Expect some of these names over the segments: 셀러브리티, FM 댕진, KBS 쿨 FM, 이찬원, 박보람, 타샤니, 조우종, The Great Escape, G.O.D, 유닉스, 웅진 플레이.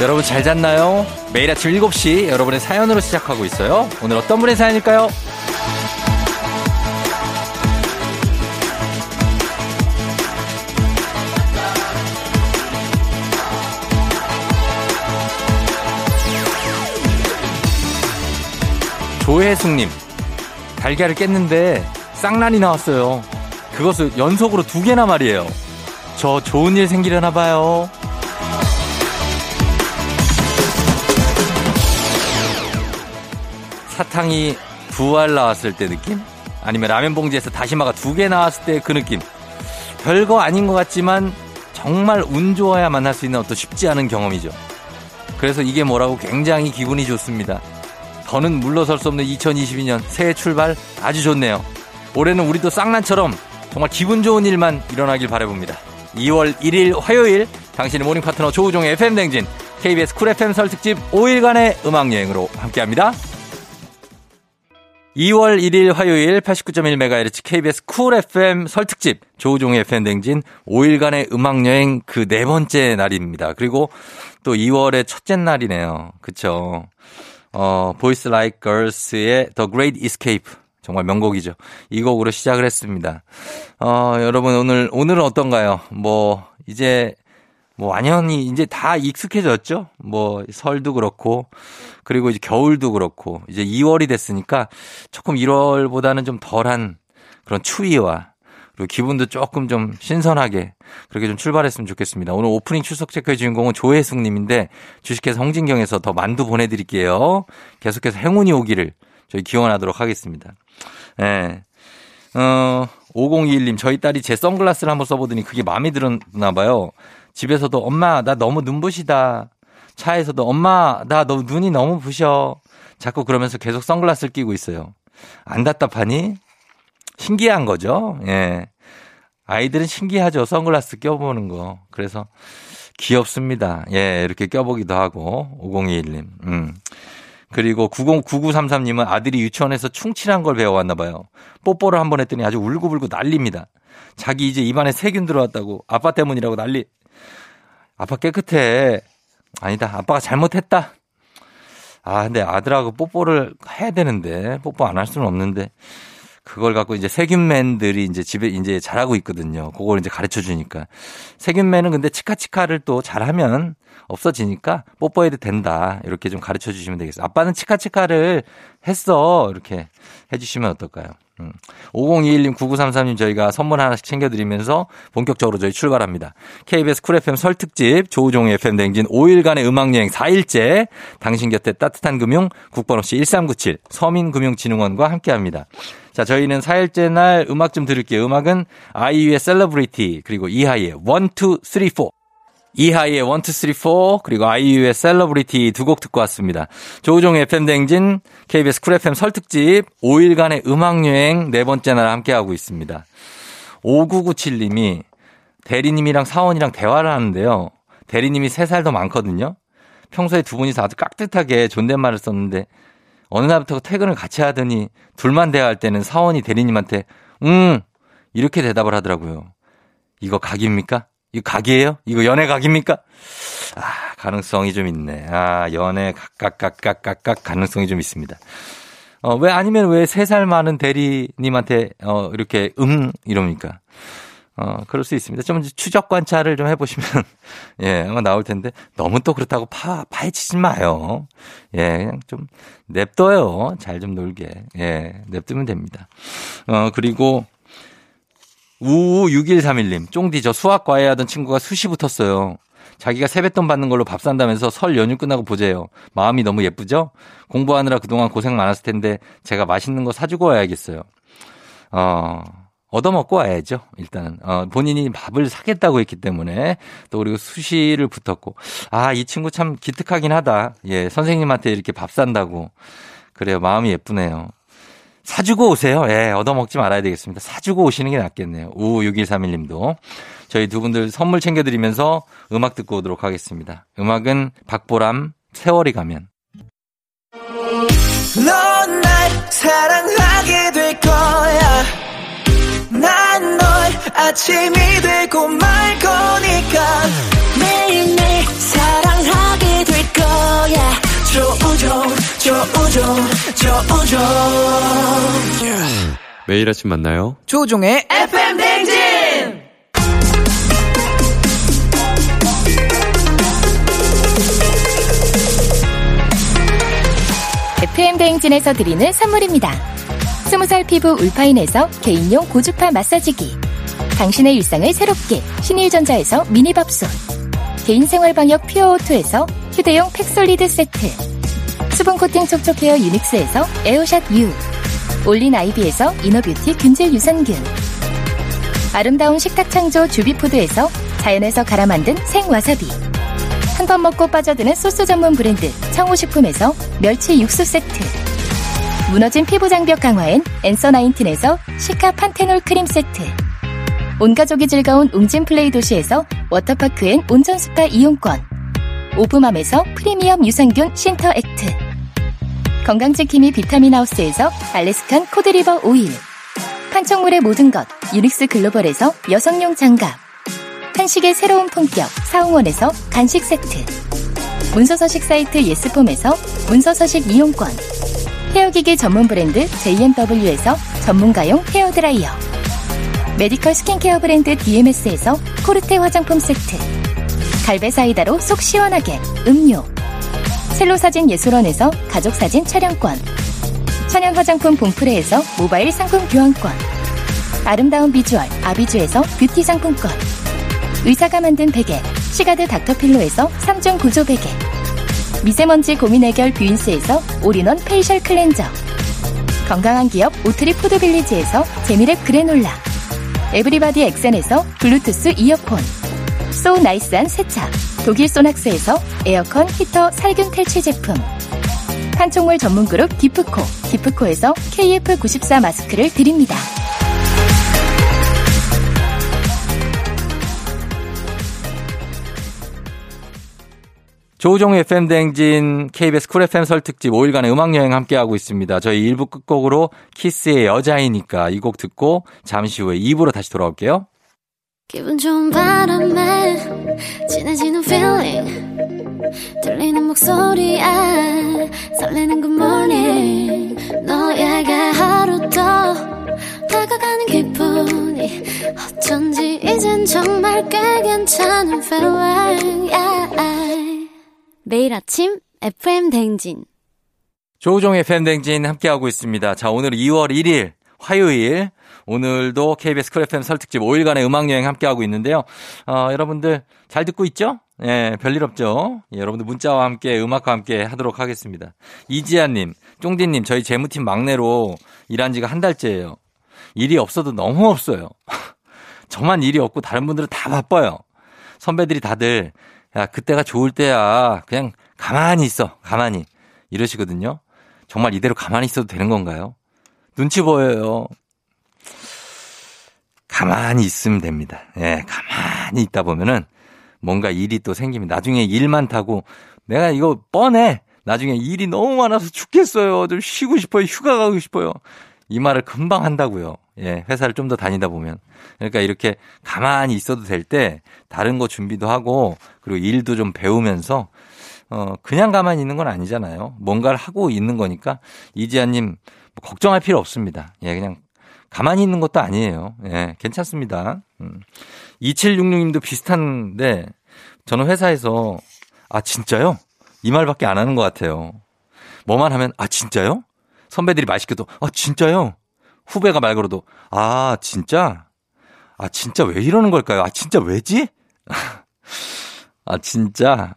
여러분 잘 잤나요? 매일 아침 7시 여러분의 사연으로 시작하고 있어요. 오늘 어떤 분의 사연일까요? 5해숙님, 달걀을 깼는데 쌍란이 나왔어요. 그것을 연속으로 2개나 말이에요. 저 좋은 일 생기려나 봐요. 사탕이 두 알 나왔을 때 느낌? 아니면 라면 봉지에서 다시마가 2개 나왔을 때 그 느낌? 별거 아닌 것 같지만 정말 운 좋아야 만날 수 있는 어떤 쉽지 않은 경험이죠. 그래서 이게 뭐라고 굉장히 기분이 좋습니다. 더는 물러설 수 없는 2022년 새해 출발 아주 좋네요. 올해는 우리도 쌍란처럼 정말 기분 좋은 일만 일어나길 바라봅니다. 2월 1일 화요일 당신의 모닝 파트너 조우종의 FM 댕진 KBS 쿨 FM 설 특집 5일간의 음악여행으로 함께합니다. 2월 1일 화요일 89.1MHz KBS 쿨 FM 설 특집 조우종의 FM 댕진 5일간의 음악여행 그 네 번째 날입니다. 그리고 또 2월의 첫째 날이네요. 그렇죠. 보이스 라이크 걸스의 The Great Escape 정말 명곡이죠. 이 곡으로 시작을 했습니다. 여러분 오늘은 어떤가요? 이제 완연히 이제 다 익숙해졌죠. 설도 그렇고 그리고 이제 겨울도 그렇고 이제 2월이 됐으니까 조금 1월보다는 좀 덜한 그런 추위와 그리고 기분도 조금 좀 신선하게 그렇게 좀 출발했으면 좋겠습니다. 오늘 오프닝 출석 체크의 주인공은 조혜숙 님인데 주식회사 홍진경에서 더 만두 보내드릴게요. 계속해서 행운이 오기를 저희 기원하도록 하겠습니다. 네. 5021님 저희 딸이 제 선글라스를 한번 써보더니 그게 마음에 들었나 봐요. 집에서도 엄마 나 너무 눈부시다. 차에서도 엄마 나 너 눈이 너무 부셔. 자꾸 그러면서 계속 선글라스를 끼고 있어요. 안 답답하니? 신기한 거죠. 예. 아이들은 신기하죠. 선글라스 껴보는 거. 그래서 귀엽습니다. 예, 이렇게 껴보기도 하고. 5021님. 그리고 909933님은 아들이 유치원에서 충치란 걸 배워왔나 봐요. 뽀뽀를 한 번 했더니 아주 울고불고 난립니다. 자기 이제 입안에 세균 들어왔다고. 아빠 때문이라고 난리. 아빠 깨끗해. 아니다. 아빠가 잘못했다. 아, 근데 아들하고 뽀뽀를 해야 되는데. 뽀뽀 안 할 수는 없는데. 그걸 갖고 이제 세균맨들이 이제 집에 이제 잘하고 있거든요. 그걸 이제 가르쳐 주니까. 세균맨은 근데 치카치카를 또 잘하면 없어지니까 뽀뽀해도 된다. 이렇게 좀 가르쳐 주시면 되겠어요. 아빠는 치카치카를 했어. 이렇게 해 주시면 어떨까요? 5021님, 9933님 저희가 선물 하나씩 챙겨드리면서 본격적으로 저희 출발합니다. KBS 쿨 FM 설 특집 조우종의 FM 댕진 5일간의 음악여행 4일째 당신 곁에 따뜻한 금융 국번 없이 1397 서민금융진흥원과 함께합니다. 자, 저희는 4일째 날 음악 좀 들을게요. 음악은 아이유의 셀러브리티 그리고 이하이의 1, 2, 3, 4 이하이의 1, 2, 3, 4 그리고 아이유의 셀러브리티 두 곡 듣고 왔습니다. 조우종의 FM 댕진 KBS 쿨 FM 설 특집 5일간의 음악여행 네 번째 날 함께하고 있습니다. 5997님이 대리님이랑 사원이랑 대화를 하는데요. 대리님이 3살 더 많거든요. 평소에 두 분이서 아주 깍듯하게 존댓말을 썼는데 어느 날부터 퇴근을 같이 하더니 둘만 대화할 때는 사원이 대리님한테 이렇게 대답을 하더라고요. 이거 각입니까? 이거 각이에요? 이거 연애 각입니까? 아, 가능성이 좀 있네. 아, 연애 각각 가능성이 좀 있습니다. 왜 아니면 왜 3살 많은 대리님한테 이렇게 이럽니까? 그럴 수 있습니다. 좀 추적 관찰을 좀 해보시면 예, 아마 나올 텐데 너무 또 그렇다고 파헤치지 마요. 예, 그냥 좀 냅둬요. 잘 좀 놀게. 예, 냅두면 됩니다. 그리고 우우 6131님, 쫑디 저 수학 과외 하던 친구가 수시 붙었어요. 자기가 세뱃돈 받는 걸로 밥 산다면서 설 연휴 끝나고 보재요. 마음이 너무 예쁘죠? 공부하느라 그동안 고생 많았을 텐데 제가 맛있는 거 사주고 와야겠어요. 얻어먹고 와야죠. 일단 본인이 밥을 사겠다고 했기 때문에 또 그리고 수시를 붙었고 아, 이 친구 참 기특하긴 하다. 예, 선생님한테 이렇게 밥 산다고. 그래요. 마음이 예쁘네요. 사주고 오세요. 예, 얻어먹지 말아야 되겠습니다. 사주고 오시는 게 낫겠네요. 우 6131님도 저희 두 분들 선물 챙겨드리면서 음악 듣고 오도록 하겠습니다. 음악은 박보람 세월이 가면 넌 날 사랑하게 될 거야 난 널 아침이 되고 말 거니까 매일매일 사랑하게 될 거야. 조우종. Yeah. 매일 아침 만나요. 조우종의 FM 댕진. FM 댕진에서 드리는 선물입니다. 20살 피부 울파인에서 개인용 고주파 마사지기, 당신의 일상을 새롭게 신일전자에서 미니밥솥, 개인생활방역 퓨어오토에서 휴대용 팩솔리드 세트, 수분코팅 촉촉헤어 유닉스에서 에어샷 U, 올린 아이비에서 이너뷰티 균질 유산균, 아름다운 식탁창조 주비푸드에서 자연에서 갈아 만든 생와사비, 한 번 먹고 빠져드는 소스 전문 브랜드 청호식품에서 멸치 육수 세트, 무너진 피부 장벽 강화엔 엔서19에서 시카 판테놀 크림 세트, 온가족이 즐거운 웅진 플레이 도시에서 워터파크 앤 온천 스파 이용권, 오브맘에서 프리미엄 유산균 신터 액트, 건강지킴이 비타민 하우스에서 알래스칸 코드리버 오일, 판촉물의 모든 것 유닉스 글로벌에서 여성용 장갑, 한식의 새로운 품격 사홍원에서 간식 세트, 문서서식 사이트 예스폼에서 문서서식 이용권, 헤어기기 전문 브랜드 JMW에서 전문가용 헤어드라이어, 메디컬 스킨케어 브랜드 DMS에서 코르테 화장품 세트, 갈베사이다로 속 시원하게 음료, 첼로사진 예술원에서 가족사진 촬영권, 천연화장품 봉프레에서 모바일 상품 교환권, 아름다운 비주얼 아비주에서 뷰티 상품권, 의사가 만든 베개 시가드 닥터필로에서 3중 구조 베개, 미세먼지 고민 해결 뷰인스에서 올인원 페이셜 클렌저, 건강한 기업 오트리 푸드빌리지에서 재미랩 그래놀라, 에브리바디 엑센에서 블루투스 이어폰, 소 나이스한 세차 독일 소낙스에서 에어컨 히터 살균 탈취 제품, 판촉물 전문 그룹 디프코에서 KF94 마스크를 드립니다. 조우종의 FM 대행진 KBS 쿨 FM 설 특집 5일간의 음악여행 함께하고 있습니다. 저희 1부 끝곡으로 키스의 여자이니까 이 곡 듣고 잠시 후에 2부로 다시 돌아올게요. 기분 좋은 바람에 진해지는 feeling 들리는 목소리에 설레는 good morning 너에게 하루 더 다가가는 기분이 어쩐지 이젠 정말 꽤 괜찮은 feeling yeah. 매일 아침 FM 댕진 조우종의 FM 댕진 함께하고 있습니다. 자, 오늘 2월 1일 화요일 오늘도 KBS 쿨 FM 설 특집 5일간의 음악여행 함께하고 있는데요. 여러분들 잘 듣고 있죠? 예, 별일 없죠? 예, 여러분들 문자와 함께 음악과 함께 하도록 하겠습니다. 이지아님, 쫑디님 저희 재무팀 막내로 일한 지가 한 달째예요. 일이 없어도 너무 없어요. 저만 일이 없고 다른 분들은 다 바빠요. 선배들이 다들 야, 그때가 좋을 때야. 그냥 가만히 있어. 가만히. 이러시거든요. 정말 이대로 가만히 있어도 되는 건가요? 눈치 보여요. 가만히 있으면 됩니다. 예, 가만히 있다 보면은 뭔가 일이 또 생깁니다. 나중에 일 많다고 내가 이거 뻔해. 나중에 일이 너무 많아서 죽겠어요. 좀 쉬고 싶어요. 휴가 가고 싶어요. 이 말을 금방 한다고요. 예, 회사를 좀 더 다니다 보면. 그러니까 이렇게 가만히 있어도 될 때 다른 거 준비도 하고 그리고 일도 좀 배우면서 그냥 가만히 있는 건 아니잖아요. 뭔가를 하고 있는 거니까 이지아님 뭐 걱정할 필요 없습니다. 예, 그냥 가만히 있는 것도 아니에요. 예, 괜찮습니다. 2766님도 비슷한데 저는 회사에서 아 진짜요? 이 말밖에 안 하는 것 같아요. 뭐만 하면 아 진짜요? 선배들이 말 시켜도 아 진짜요? 후배가 말 걸어도 아 진짜? 아 진짜 왜 이러는 걸까요? 아 진짜 왜지? 아 진짜?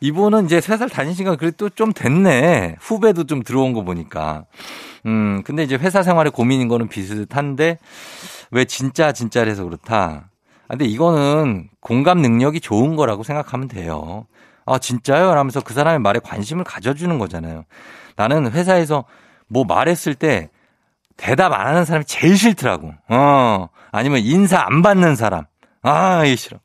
이분은 이제 3살 다닌 시간 그래도 좀 됐네. 후배도 좀 들어온 거 보니까. 근데 이제 회사 생활에 고민인 거는 비슷한데 왜 진짜를 해서 그렇다. 근데 이거는 공감 능력이 좋은 거라고 생각하면 돼요. 아 진짜요? 하면서 그 사람의 말에 관심을 가져주는 거잖아요. 나는 회사에서 뭐 말했을 때 대답 안 하는 사람이 제일 싫더라고. 아니면 인사 안 받는 사람. 아, 이게 싫어.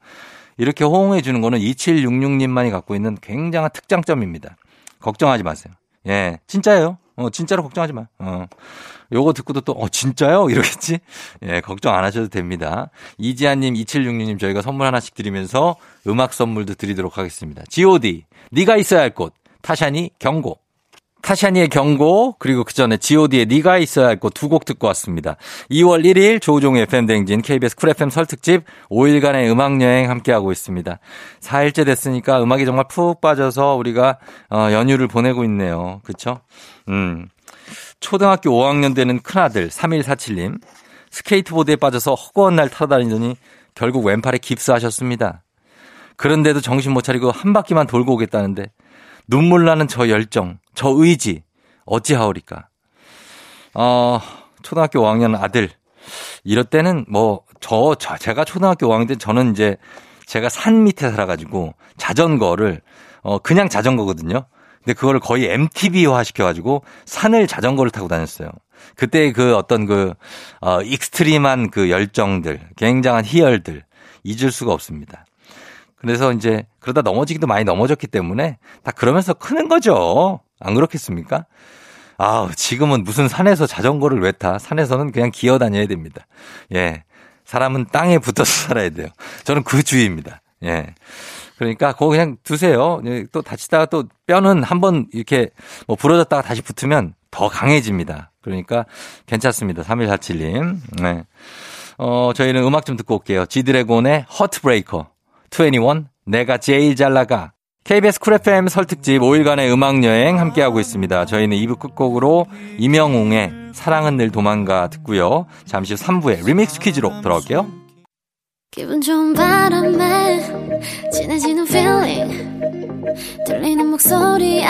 이렇게 호응해 주는 거는 2766님만이 갖고 있는 굉장한 특장점입니다. 걱정하지 마세요. 예, 진짜예요. 진짜로 걱정하지 마. 요거 듣고도 또, 진짜요? 이러겠지? 예, 걱정 안 하셔도 됩니다. 이지아님, 2766님, 저희가 선물 하나씩 드리면서 음악 선물도 드리도록 하겠습니다. G.O.D. 네가 있어야 할 곳. 타샤니 경고. 타샤니의 경고, 그리고 그 전에 G.O.D의 네가 있어야 할 곳 두 곡 듣고 왔습니다. 2월 1일 조우종의 FM대행진 KBS 쿨 FM 설 특집 5일간의 음악여행 함께하고 있습니다. 4일째 됐으니까 음악이 정말 푹 빠져서 우리가 연휴를 보내고 있네요. 그렇죠? 초등학교 5학년 되는 큰아들 3147님. 스케이트보드에 빠져서 허구한 날 타러 다니더니 결국 왼팔에 깁스하셨습니다. 그런데도 정신 못 차리고 한 바퀴만 돌고 오겠다는데 눈물 나는 저 열정, 저 의지 어찌하오리까. 초등학교 5학년 아들 이럴 때는 제가 초등학교 5학년 때 저는 이제 제가 산 밑에 살아가지고 자전거를 그냥 자전거거든요. 근데 그거를 거의 MTB화 시켜가지고 산을 자전거를 타고 다녔어요. 그때 그 어떤 익스트림한 그 열정들, 굉장한 희열들 잊을 수가 없습니다. 그래서 이제 그러다 넘어지기도 많이 넘어졌기 때문에 다 그러면서 크는 거죠. 안 그렇겠습니까? 지금은 무슨 산에서 자전거를 왜 타? 산에서는 그냥 기어 다녀야 됩니다. 예. 사람은 땅에 붙어서 살아야 돼요. 저는 그 주의입니다. 예. 그러니까 그거 그냥 두세요. 또 다치다가 또 뼈는 한번 이렇게 부러졌다가 다시 붙으면 더 강해집니다. 그러니까 괜찮습니다. 3147님. 네. 저희는 음악 좀 듣고 올게요. 지드래곤의 허트브레이커. 21, 내가 제일 잘 나가. KBS 쿨 FM 설 특집 5일간의 음악여행 함께하고 있습니다. 저희는 2부 끝곡으로 임영웅의 사랑은 늘 도망가 듣고요. 잠시 후 3부에 리믹스 퀴즈로 돌아올게요. 기분 좋은 바람에 진해지는 feeling 들리는 목소리에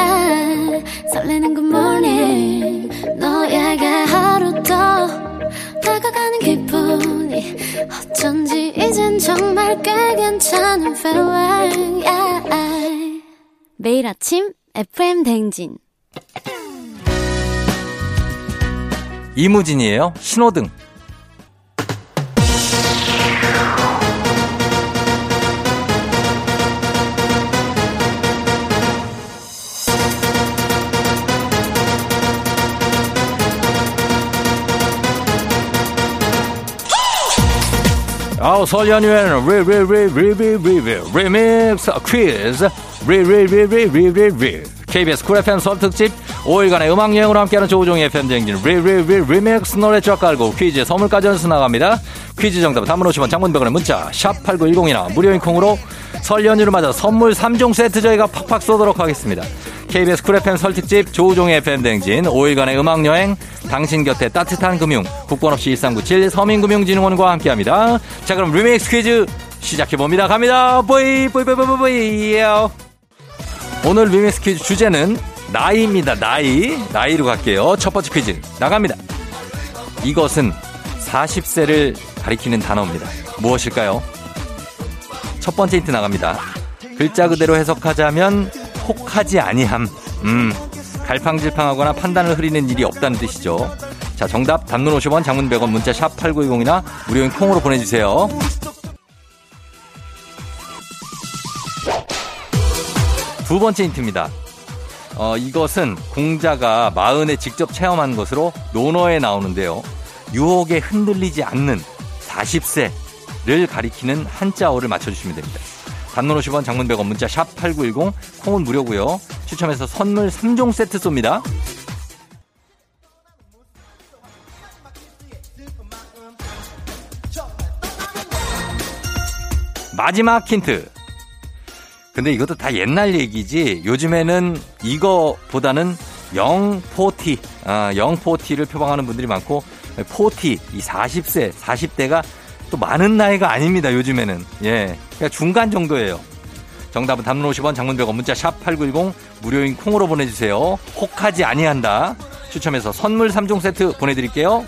설레는 good morning 너에게 하루 더 다가가는 기분이 어쩐지 이젠 정말 꽤 괜찮은 feeling yeah. 매일 아침 FM 대행진 이무진이에요. 신호등. 설 연휴에는 리믹스 퀴즈 KBS 쿨 FM 설 특집 5일간의 음악여행으로 함께하는 조우종의 FM대행진 리믹스 노래 쫙 깔고 퀴즈에 선물까지 연수 나갑니다. 퀴즈 정답은 단문 50원 장문백원의 문자 샵 8910이나 무료인 콩으로 설 연휴를 맞아 선물 3종 세트 저희가 팍팍 쏘도록 하겠습니다. KBS 쿨 FM 설 특집 조우종의 FM대행진 5일간의 음악여행 당신 곁에 따뜻한 금융 국번없이 1397 서민금융진흥원과 함께합니다. 자 그럼 리믹스 퀴즈 시작해봅니다. 갑니다. 보이 오늘 리믹스 퀴즈 주제는 나이입니다. 나이로 갈게요. 첫 번째 퀴즈 나갑니다. 이것은 40세를 가리키는 단어입니다. 무엇일까요? 첫 번째 힌트 나갑니다. 글자 그대로 해석하자면 혹하지 아니함. 갈팡질팡하거나 판단을 흐리는 일이 없다는 뜻이죠. 자, 정답 단문 50원, 장문 100원, 문자 샵 8920이나 무료인 콩으로 보내주세요. 두 번째 힌트입니다. 이것은 공자가 마흔에 직접 체험한 것으로 논어에 나오는데요. 유혹에 흔들리지 않는 40세를 가리키는 한자어를 맞춰주시면 됩니다. 단문 50원, 장문 100원, 문자 샵 8910, 콩은 무료고요. 추첨해서 선물 3종 세트 쏩니다. 마지막 힌트. 근데 이것도 다 옛날 얘기지 요즘에는 이거보다는 영포티, 영포티를 표방하는 분들이 많고 포티, 이 40대가 또 많은 나이가 아닙니다. 요즘에는. 예, 그러니까 중간 정도예요. 정답은 단문 50원, 장문 100원, 문자 샵 8910 무료인 콩으로 보내주세요. 혹하지 아니한다. 추첨해서 선물 3종 세트 보내드릴게요.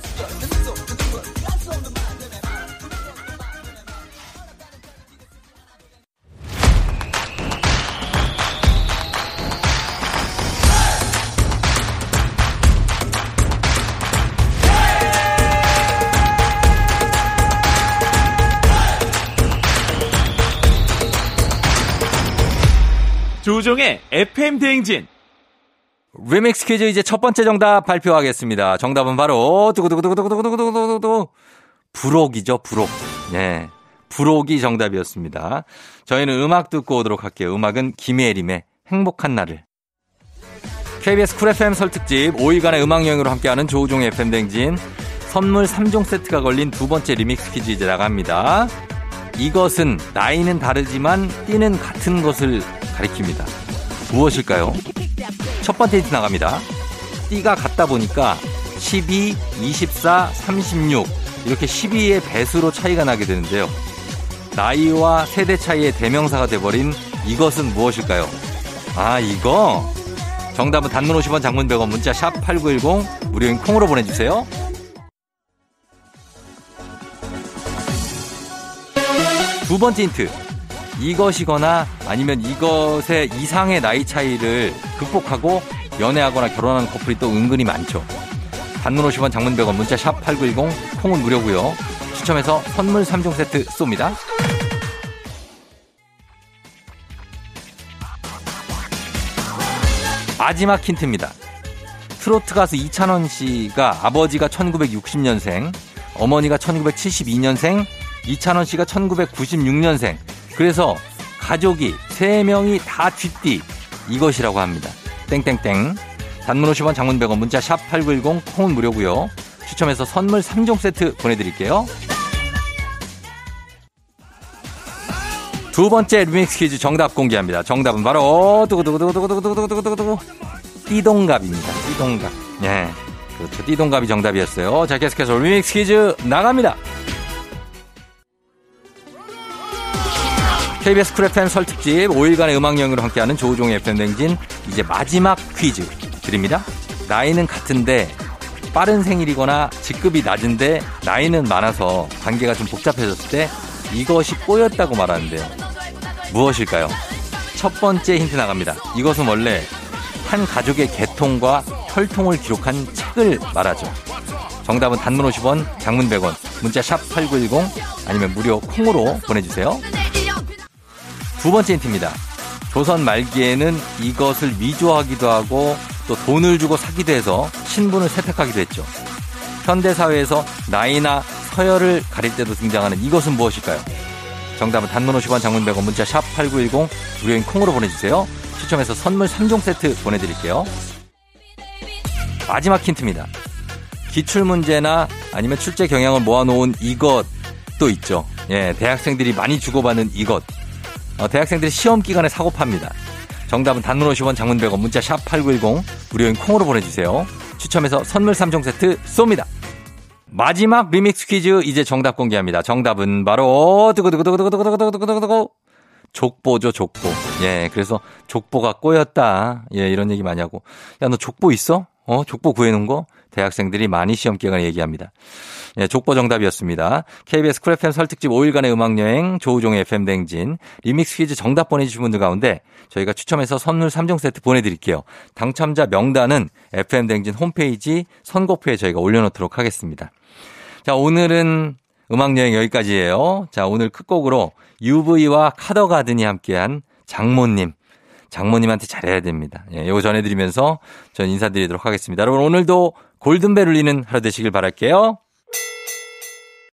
조우종의 FM 대행진 리믹스 퀴즈 이제 첫 번째 정답 발표하겠습니다. 정답은 바로 두구두구두구두구두구두구두구 부록이죠. 부록. 네, 부록이 정답이었습니다. 저희는 음악 듣고 오도록 할게요. 음악은 김예림의 행복한 날을. KBS 쿨 FM 설 특집 5일간의 음악여행으로 함께하는 조우종의 FM 댕진. 선물 3종 세트가 걸린 두 번째 리믹스 퀴즈 이제 나갑니다. 이것은 나이는 다르지만 띠는 같은 것을 가리킵니다. 무엇일까요? 첫 번째 힌트 나갑니다. 띠가 같다 보니까 12, 24, 36 이렇게 12의 배수로 차이가 나게 되는데요. 나이와 세대 차이의 대명사가 돼버린 이것은 무엇일까요? 아, 이거? 정답은 단문 50원, 장문 100원, 문자 샵 8910 무료인 콩으로 보내주세요. 두 번째 힌트. 이것이거나 아니면 이것의 이상의 나이 차이를 극복하고 연애하거나 결혼하는 커플이 또 은근히 많죠. 단문 50원, 장문 100원, 문자 샵 8910, 콩은 무료고요. 추첨해서 선물 3종 세트 쏩니다. 마지막 힌트입니다. 트로트 가수 이찬원 씨가 아버지가 1960년생, 어머니가 1972년생, 이찬원 씨가 1996년생. 그래서 가족이 3명이 다 쥐띠 이것이라고 합니다. 땡땡땡. 단문 50원, 장문 100원, 문자 샵 8910, 콩은 무료고요. 추첨해서 선물 3종 세트 보내드릴게요. 두 번째 리믹스 퀴즈 정답 공개합니다. 정답은 바로 두구두구두구두구두구두구두구두구 띠동갑입니다. 띠동갑. 예, 그렇죠. 띠동갑이 정답이었어요. 자, 계속해서 리믹스 퀴즈 나갑니다. KBS 쿨 FM 설 특집 5일간의 음악여행으로 함께하는 조우종의 FM 댕진 이제 마지막 퀴즈 드립니다. 나이는 같은데 빠른 생일이거나 직급이 낮은데 나이는 많아서 관계가 좀 복잡해졌을 때 이것이 꼬였다고 말하는데요. 무엇일까요? 첫 번째 힌트 나갑니다. 이것은 원래 한 가족의 개통과 혈통을 기록한 책을 말하죠. 정답은 단문 50원, 장문 100원, 문자 샵 8910 아니면 무료 콩으로 보내주세요. 두 번째 힌트입니다. 조선 말기에는 이것을 위조하기도 하고 또 돈을 주고 사기도 해서 신분을 세탁하기도 했죠. 현대사회에서 나이나 서열을 가릴 때도 등장하는 이것은 무엇일까요? 정답은 단문 50원, 장문 100원, 문자 샵 8910, 무료인 콩으로 보내주세요. 추첨해서 선물 3종 세트 보내드릴게요. 마지막 힌트입니다. 기출문제나 아니면 출제 경향을 모아놓은 이것도 있죠. 예, 대학생들이 많이 주고받는 이것. 대학생들이 시험 기간에 사고 팝니다. 정답은 단문 50원, 장문 100원, 문자 샵 8910, 무료인 콩으로 보내주세요. 추첨해서 선물 3종 세트 쏩니다. 마지막 리믹스 퀴즈 이제 정답 공개합니다. 정답은 바로 두구두구두구두구두구두구두구두구 족보죠, 족보. 예, 그래서 족보가 꼬였다. 예, 이런 얘기 많이 하고. 야, 너 족보 있어? 족보 구해놓은 거? 대학생들이 많이 시험 기간에 얘기합니다. 네, 족보 정답이었습니다. KBS 쿨 FM 설 특집 5일간의 음악여행 조우종의 FM 댕진 리믹스 퀴즈 정답 보내주신 분들 가운데 저희가 추첨해서 선물 3종 세트 보내드릴게요. 당첨자 명단은 FM 댕진 홈페이지 선곡표에 저희가 올려놓도록 하겠습니다. 자, 오늘은 음악여행 여기까지예요. 자, 오늘 끝곡으로 UV와 카더가든이 함께한 장모님. 장모님한테 잘해야 됩니다. 예, 이거 전해드리면서 저는 인사드리도록 하겠습니다. 여러분 오늘도 골든벨 울리는 하루 되시길 바랄게요.